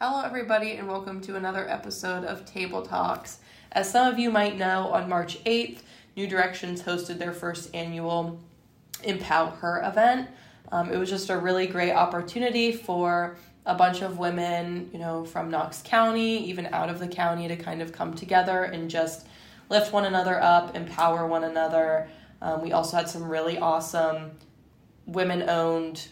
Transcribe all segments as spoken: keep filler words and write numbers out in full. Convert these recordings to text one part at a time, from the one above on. Hello everybody and welcome to another episode of Table Talks. As some of you might know, on March eighth, New Directions hosted their first annual Empower Her event. Um, it was just a really great opportunity for a bunch of women, you know, from Knox County, even out of the county, to kind of come together and just lift one another up, empower one another. Um, we also had some really awesome women-owned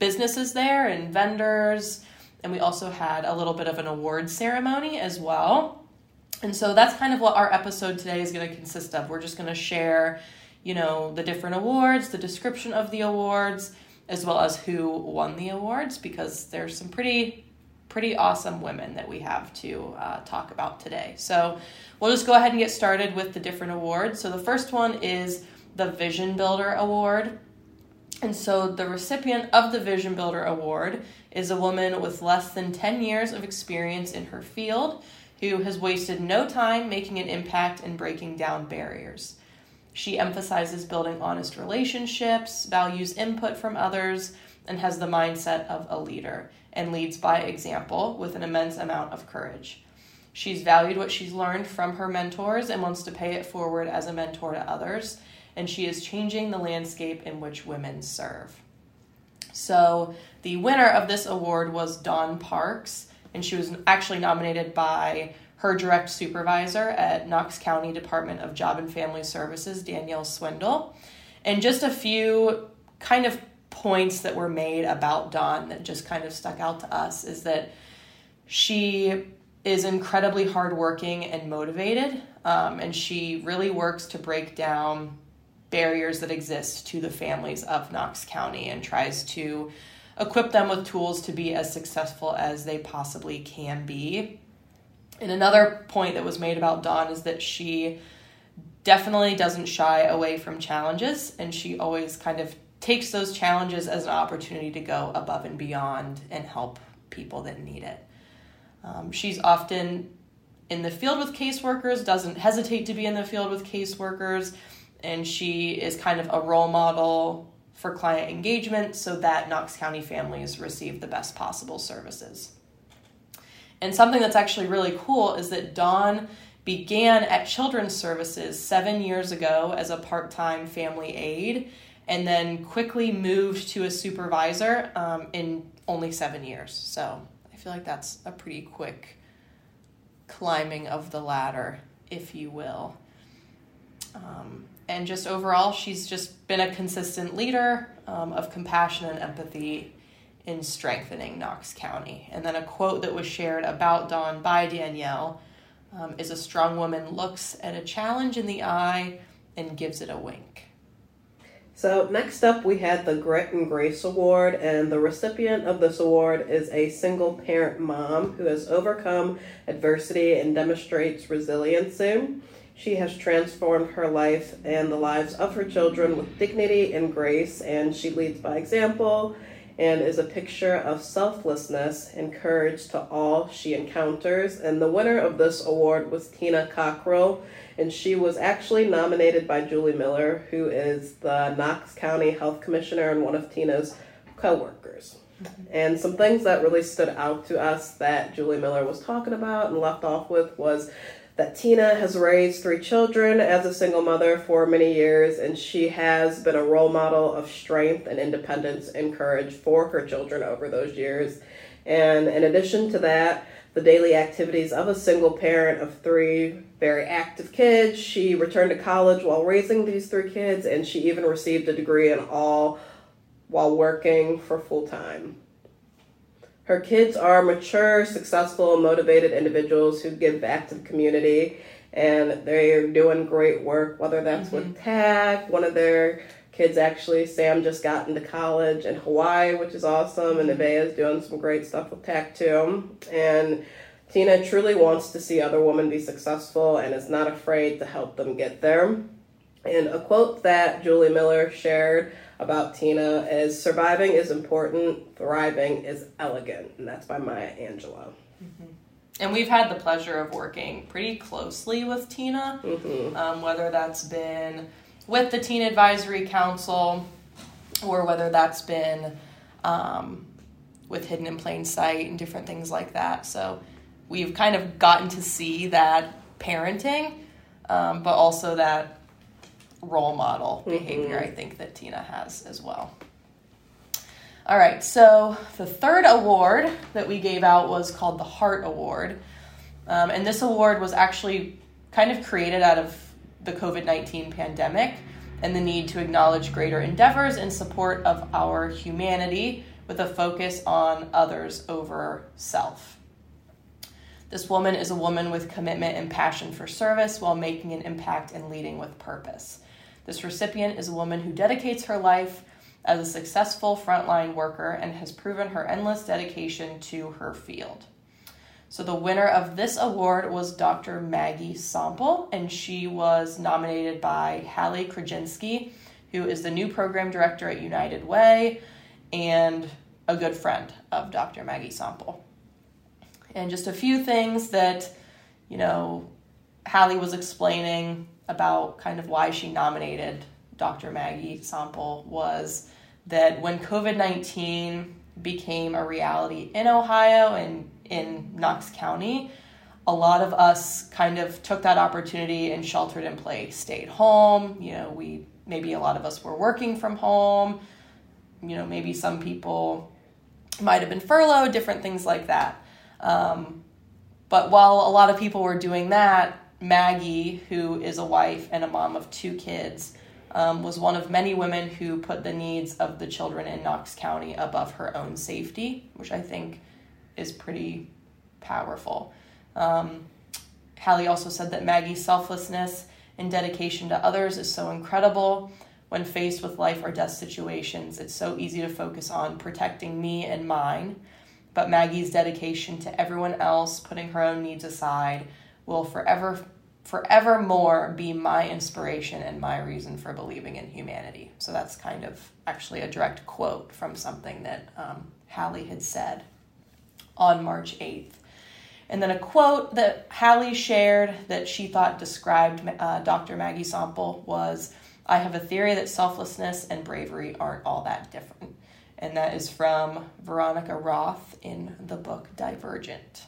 businesses there and vendors. And we also had a little bit of an award ceremony as well. And so that's kind of what our episode today is going to consist of. We're just going to share, you know, the different awards, the description of the awards, as well as who won the awards, because there's some pretty, pretty awesome women that we have to uh, talk about today. So we'll just go ahead and get started with the different awards. So the first one is the Vision Builder Award. And so the recipient of the Vision Builder Award is a woman with less than ten years of experience in her field who has wasted no time making an impact and breaking down barriers. She emphasizes building honest relationships, values input from others, and has the mindset of a leader, and leads by example with an immense amount of courage. She's valued what she's learned from her mentors and wants to pay it forward as a mentor to others, and she is changing the landscape in which women serve. So the winner of this award was Dawn Parks, and she was actually nominated by her direct supervisor at Knox County Department of Job and Family Services, Danielle Swindle. And just a few kind of points that were made about Dawn that just kind of stuck out to us is that she is incredibly hardworking and motivated, um, and she really works to break down barriers that exist to the families of Knox County and tries to equip them with tools to be as successful as they possibly can be. And another point that was made about Dawn is that she definitely doesn't shy away from challenges, and she always kind of takes those challenges as an opportunity to go above and beyond and help people that need it. Um, she's often in the field with caseworkers, doesn't hesitate to be in the field with caseworkers, and she is kind of a role model for client engagement so that Knox County families receive the best possible services. And something that's actually really cool is that Dawn began at Children's Services seven years ago as a part-time family aide and then quickly moved to a supervisor um, in only seven years. So I feel like that's a pretty quick climbing of the ladder, if you will. Um, and just overall, she's just been a consistent leader um, of compassion and empathy in strengthening Knox County. And then a quote that was shared about Dawn by Danielle um, is, "A strong woman looks at a challenge in the eye and gives it a wink." So next up, we had the Grit and Grace Award, and the recipient of this award is a single parent mom who has overcome adversity and demonstrates resiliency. She has transformed her life and the lives of her children with dignity and grace, and she leads by example and is a picture of selflessness and courage to all she encounters. And the winner of this award was Tina Cockrell, and she was actually nominated by Julie Miller, who is the Knox County Health Commissioner and one of Tina's co-workers. Mm-hmm. And some things that really stood out to us that Julie Miller was talking about and left off with was that Tina has raised three children as a single mother for many years, and she has been a role model of strength and independence and courage for her children over those years. And in addition to that, the daily activities of a single parent of three very active kids. She returned to college while raising these three kids, and she even received a degree in all while working for full time. Her kids are mature, successful, motivated individuals who give back to the community, and they're doing great work, whether that's mm-hmm. with T A C. One of their kids, actually, Sam, just got into college in Hawaii, which is awesome, and Nevaeh's doing some great stuff with T A C, too. And Tina truly wants to see other women be successful and is not afraid to help them get there. And a quote that Julie Miller shared about Tina is, "Surviving is important, thriving is elegant." And that's by Maya Angelou. Mm-hmm. And we've had the pleasure of working pretty closely with Tina, mm-hmm. um, whether that's been with the Teen Advisory Council or whether that's been um, with Hidden in Plain Sight and different things like that. So we've kind of gotten to see that parenting, um, but also that role model mm-hmm. behavior, I think, that Tina has as well. All right, so the third award that we gave out was called the Heart Award. Um, and this award was actually kind of created out of the covid nineteen pandemic and the need to acknowledge greater endeavors in support of our humanity with a focus on others over self. This woman is a woman with commitment and passion for service while making an impact and leading with purpose. This recipient is a woman who dedicates her life as a successful frontline worker and has proven her endless dedication to her field. So the winner of this award was Doctor Maggie Sample, and she was nominated by Hallie Krajinski, who is the new program director at United Way and a good friend of Doctor Maggie Sample. And just a few things that, you know, Hallie was explaining about kind of why she nominated Doctor Maggie Sample was that when covid nineteen became a reality in Ohio and in Knox County, a lot of us kind of took that opportunity and sheltered in place, stayed home. You know, we maybe a lot of us were working from home. You know, maybe some people might have been furloughed, different things like that. Um, but while a lot of people were doing that, Maggie, who is a wife and a mom of two kids, um, was one of many women who put the needs of the children in Knox County above her own safety, which I think is pretty powerful. Um, Hallie also said that Maggie's selflessness and dedication to others is so incredible. When faced with life or death situations, it's so easy to focus on protecting me and mine, but Maggie's dedication to everyone else, putting her own needs aside, will forever, forevermore be my inspiration and my reason for believing in humanity. So that's kind of actually a direct quote from something that um, Hallie had said on March eighth. And then a quote that Hallie shared that she thought described uh, Doctor Maggie Sample was, "I have a theory that selflessness and bravery aren't all that different." And that is from Veronica Roth in the book Divergent.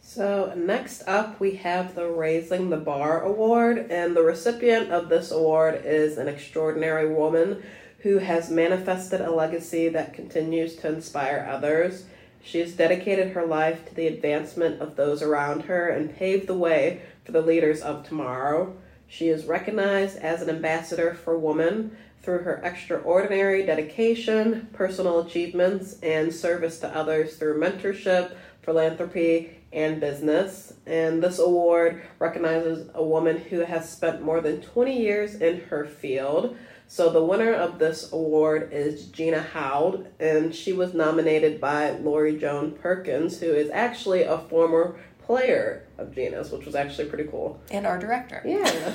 So next up we have the Raising the Bar Award, and the recipient of this award is an extraordinary woman who has manifested a legacy that continues to inspire others. She has dedicated her life to the advancement of those around her and paved the way for the leaders of tomorrow. She is recognized as an ambassador for women through her extraordinary dedication, personal achievements, and service to others through mentorship, philanthropy, and business. And this award recognizes a woman who has spent more than twenty years in her field. So the winner of this award is Gina Howd, and she was nominated by Lori Joan Perkins, who is actually a former player of Gina's, which was actually pretty cool. And our director. Yeah.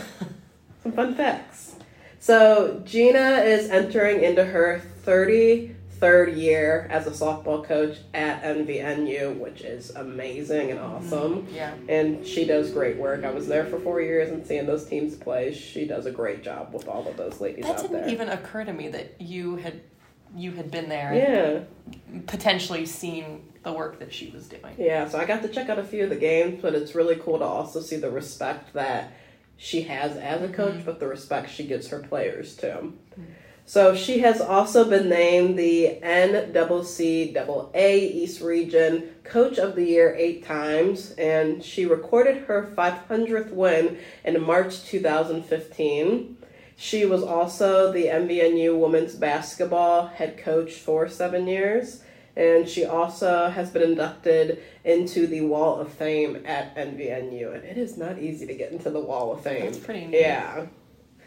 Some fun facts. So Gina is entering into her thirty-third year as a softball coach at N V N U, which is amazing and awesome. Mm-hmm. Yeah. And she does great work. I was there for four years and seeing those teams play, she does a great job with all of those ladies out there. That didn't even occur to me that you had you had been there and yeah. potentially seen the work that she was doing. Yeah, so I got to check out a few of the games, but it's really cool to also see the respect that she has as a coach, mm-hmm. but the respect she gives her players too. Mm-hmm. So she has also been named the N C C A A East Region Coach of the Year eight times, and she recorded her five hundredth win in March two thousand fifteen. She was also the M V N U Women's Basketball Head Coach for seven years, and she also has been inducted into the Wall of Fame at N V N U, and it is not easy to get into the Wall of Fame. That's pretty neat. Yeah.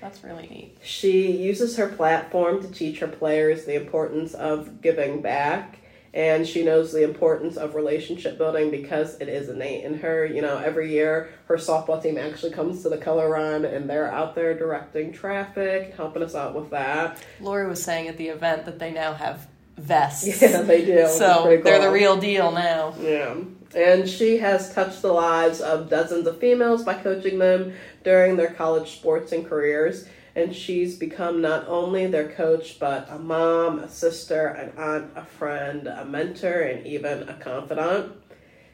That's really neat. She uses her platform to teach her players the importance of giving back, and she knows the importance of relationship building because it is innate in her. You know, every year her softball team actually comes to the Color Run, and they're out there directing traffic, helping us out with that. Lori was saying at the event that they now have vests. Yeah, they do. So cool. They're the real deal now. Yeah. And she has touched the lives of dozens of females by coaching them during their college sports and careers. and she's become not only their coach, but a mom, a sister, an aunt, a friend, a mentor, and even a confidant.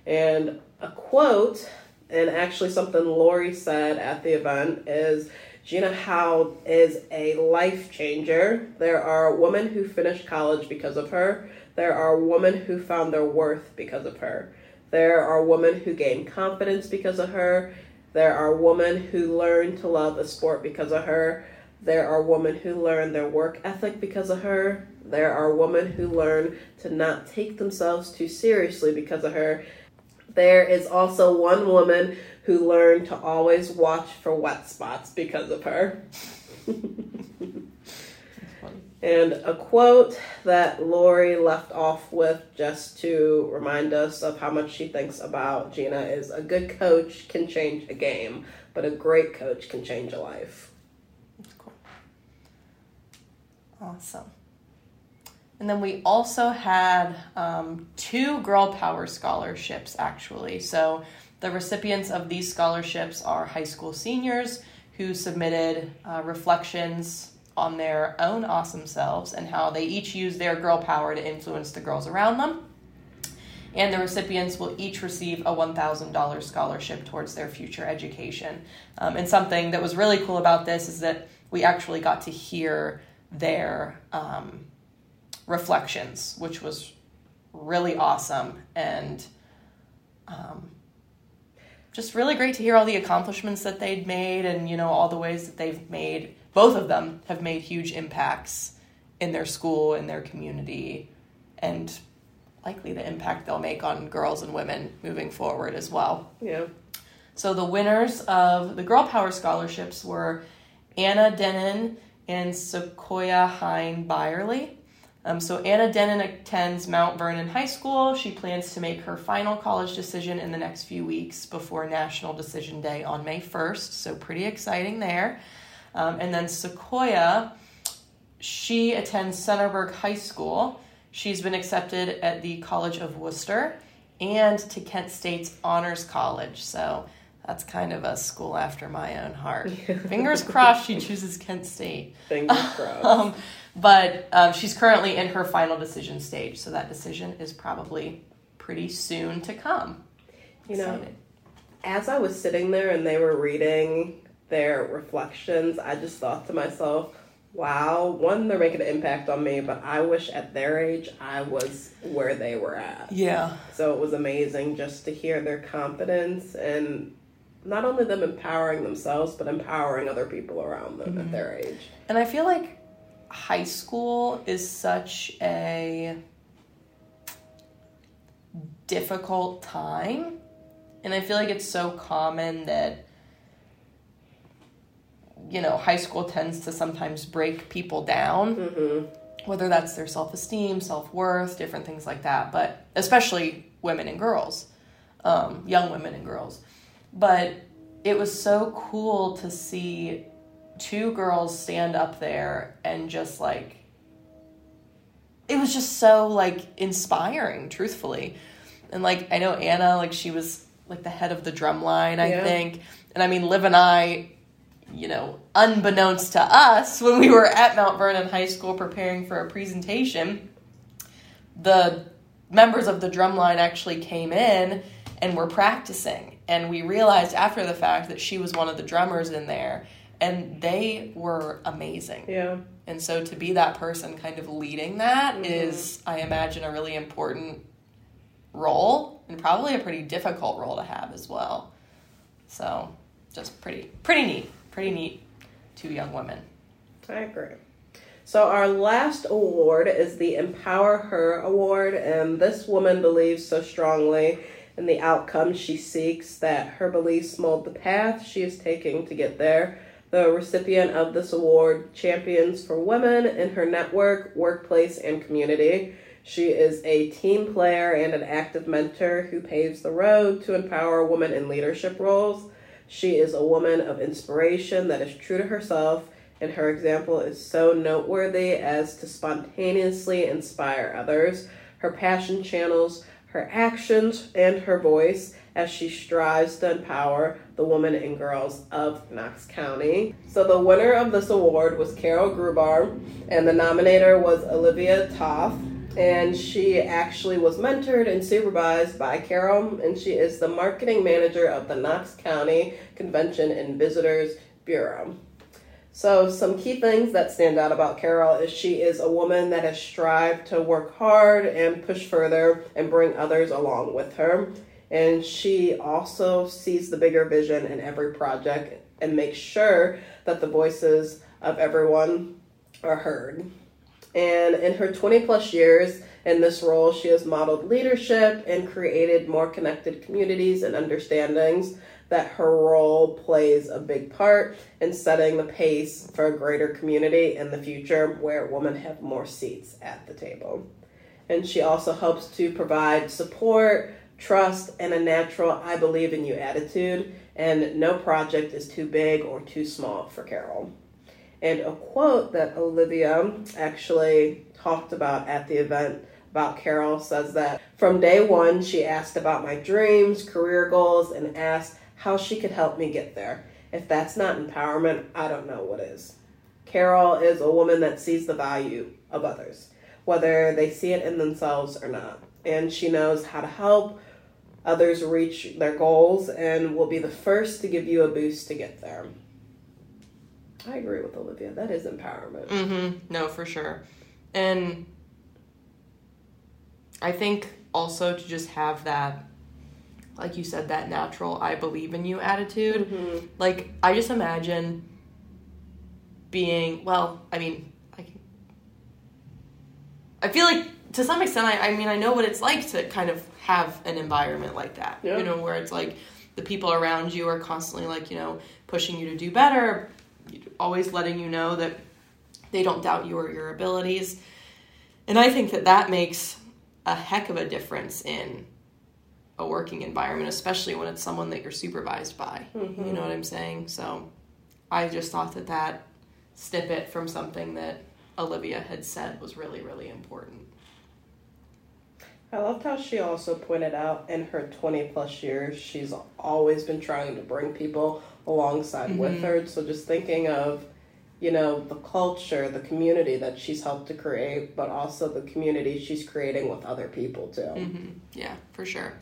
And a quote, and actually something Lori said at the event, is Gina Howd is a life changer. There are women who finished college because of her. There are women who found their worth because of her. There are women who gained confidence because of her. There are women who learned to love the sport because of her. There are women who learned their work ethic because of her. There are women who learned to not take themselves too seriously because of her. There is also one woman who learned to always watch for wet spots because of her. And a quote that Lori left off with, just to remind us of how much she thinks about Gina, is a good coach can change a game, but a great coach can change a life. That's cool. Awesome. And then we also had um, two Girl Power scholarships, actually. So the recipients of these scholarships are high school seniors who submitted uh, reflections on their own awesome selves and how they each use their girl power to influence the girls around them. And the recipients will each receive a one thousand dollars scholarship towards their future education. Um, and something that was really cool about this is that we actually got to hear their um, reflections, which was really awesome, and um, just really great to hear all the accomplishments that they'd made, and, you know, all the ways that they've made, both of them have made huge impacts in their school, in their community, and likely the impact they'll make on girls and women moving forward as well. Yeah. So the winners of the Girl Power scholarships were Anna Denon and Sequoia Hine Byerly. Um, so Anna Denon attends Mount Vernon High School. She plans to make her final college decision in the next few weeks before National Decision Day on May first. So pretty exciting there. Um, and then Sequoia, she attends Centerberg High School. She's been accepted at the College of Worcester and to Kent State's Honors College. So that's kind of a school after my own heart. Fingers crossed she chooses Kent State. Fingers crossed. Um, But um, she's currently in her final decision stage, so that decision is probably pretty soon to come. You Excited. know, as I was sitting there and they were reading their reflections, I just thought to myself, wow, one, they're making an impact on me, but I wish at their age I was where they were at. Yeah. So it was amazing just to hear their confidence and not only them empowering themselves, but empowering other people around them mm-hmm. at their age. And I feel like high school is such a difficult time, and I feel like it's so common that, you know, high school tends to sometimes break people down, mm-hmm. whether that's their self-esteem, self-worth, different things like that, but especially women and girls, um, young women and girls. But it was so cool to see two girls stand up there and just, like, it was just so, like, inspiring, truthfully. And, like, I know Anna, like, she was, like, the head of the drum line, I yeah. think. And, I mean, Liv and I, you know, unbeknownst to us, when we were at Mount Vernon High School preparing for a presentation, the members of the drum line actually came in and were practicing. And we realized after the fact that she was one of the drummers in there. And they were amazing. Yeah. And so to be that person kind of leading that mm-hmm. is, I imagine, a really important role, and probably a pretty difficult role to have as well. So just pretty, pretty neat. Pretty neat. Two young women. I agree. So our last award is the Empower Her Award. And this woman believes so strongly in the outcome she seeks that her beliefs mold the path she is taking to get there. The recipient of this award champions for women in her network, workplace, and community. She is a team player and an active mentor who paves the road to empower women in leadership roles. She is a woman of inspiration that is true to herself, and her example is so noteworthy as to spontaneously inspire others. Her passion channels her actions, and her voice as she strives to empower the women and girls of Knox County. So the winner of this award was Carol Grubar, and the nominator was Olivia Toth, and she actually was mentored and supervised by Carol, and she is the marketing manager of the Knox County Convention and Visitors Bureau. So some key things that stand out about Carol is she is a woman that has strived to work hard and push further and bring others along with her. And she also sees the bigger vision in every project and makes sure that the voices of everyone are heard. And in her twenty plus years in this role, she has modeled leadership and created more connected communities and understandings that her role plays a big part in setting the pace for a greater community in the future where women have more seats at the table. And she also helps to provide support, trust, and a natural I believe in you attitude, and no project is too big or too small for Carol. And a quote that Olivia actually talked about at the event about Carol says that, "From day one, she asked about my dreams, career goals, and asked how she could help me get there. If that's not empowerment, I don't know what is." Carol is a woman that sees the value of others, whether they see it in themselves or not. And she knows how to help others reach their goals and will be the first to give you a boost to get there. I agree with Olivia. That is empowerment. Mm-hmm. No, for sure. And I think also to just have that, like you said, that natural I believe in you attitude. Mm-hmm. Like, I just imagine being, well, I mean, I, can, I feel like to some extent, I, I mean, I know what it's like to kind of have an environment like that. Yeah. You know, where it's like the people around you are constantly like, you know, pushing you to do better, always letting you know that they don't doubt you or your abilities. And I think that that makes a heck of a difference in a working environment, especially when it's someone that you're supervised by. Mm-hmm. You know what I'm saying? So I just thought that that snippet from something that Olivia had said was really, really important. I loved how she also pointed out in her twenty plus years, she's always been trying to bring people alongside mm-hmm. with her. So just thinking of, you know, the culture, the community that she's helped to create, but also the community she's creating with other people too. Mm-hmm. Yeah, for sure.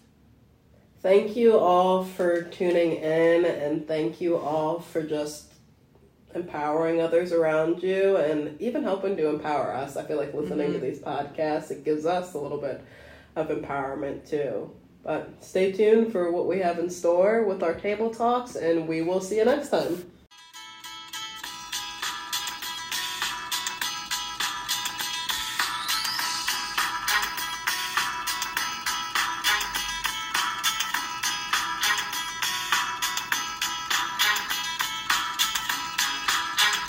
Thank you all for tuning in, and thank you all for just empowering others around you and even helping to empower us. I feel like listening mm-hmm. to these podcasts, it gives us a little bit of empowerment too. But stay tuned for what we have in store with our table talks, and we will see you next time.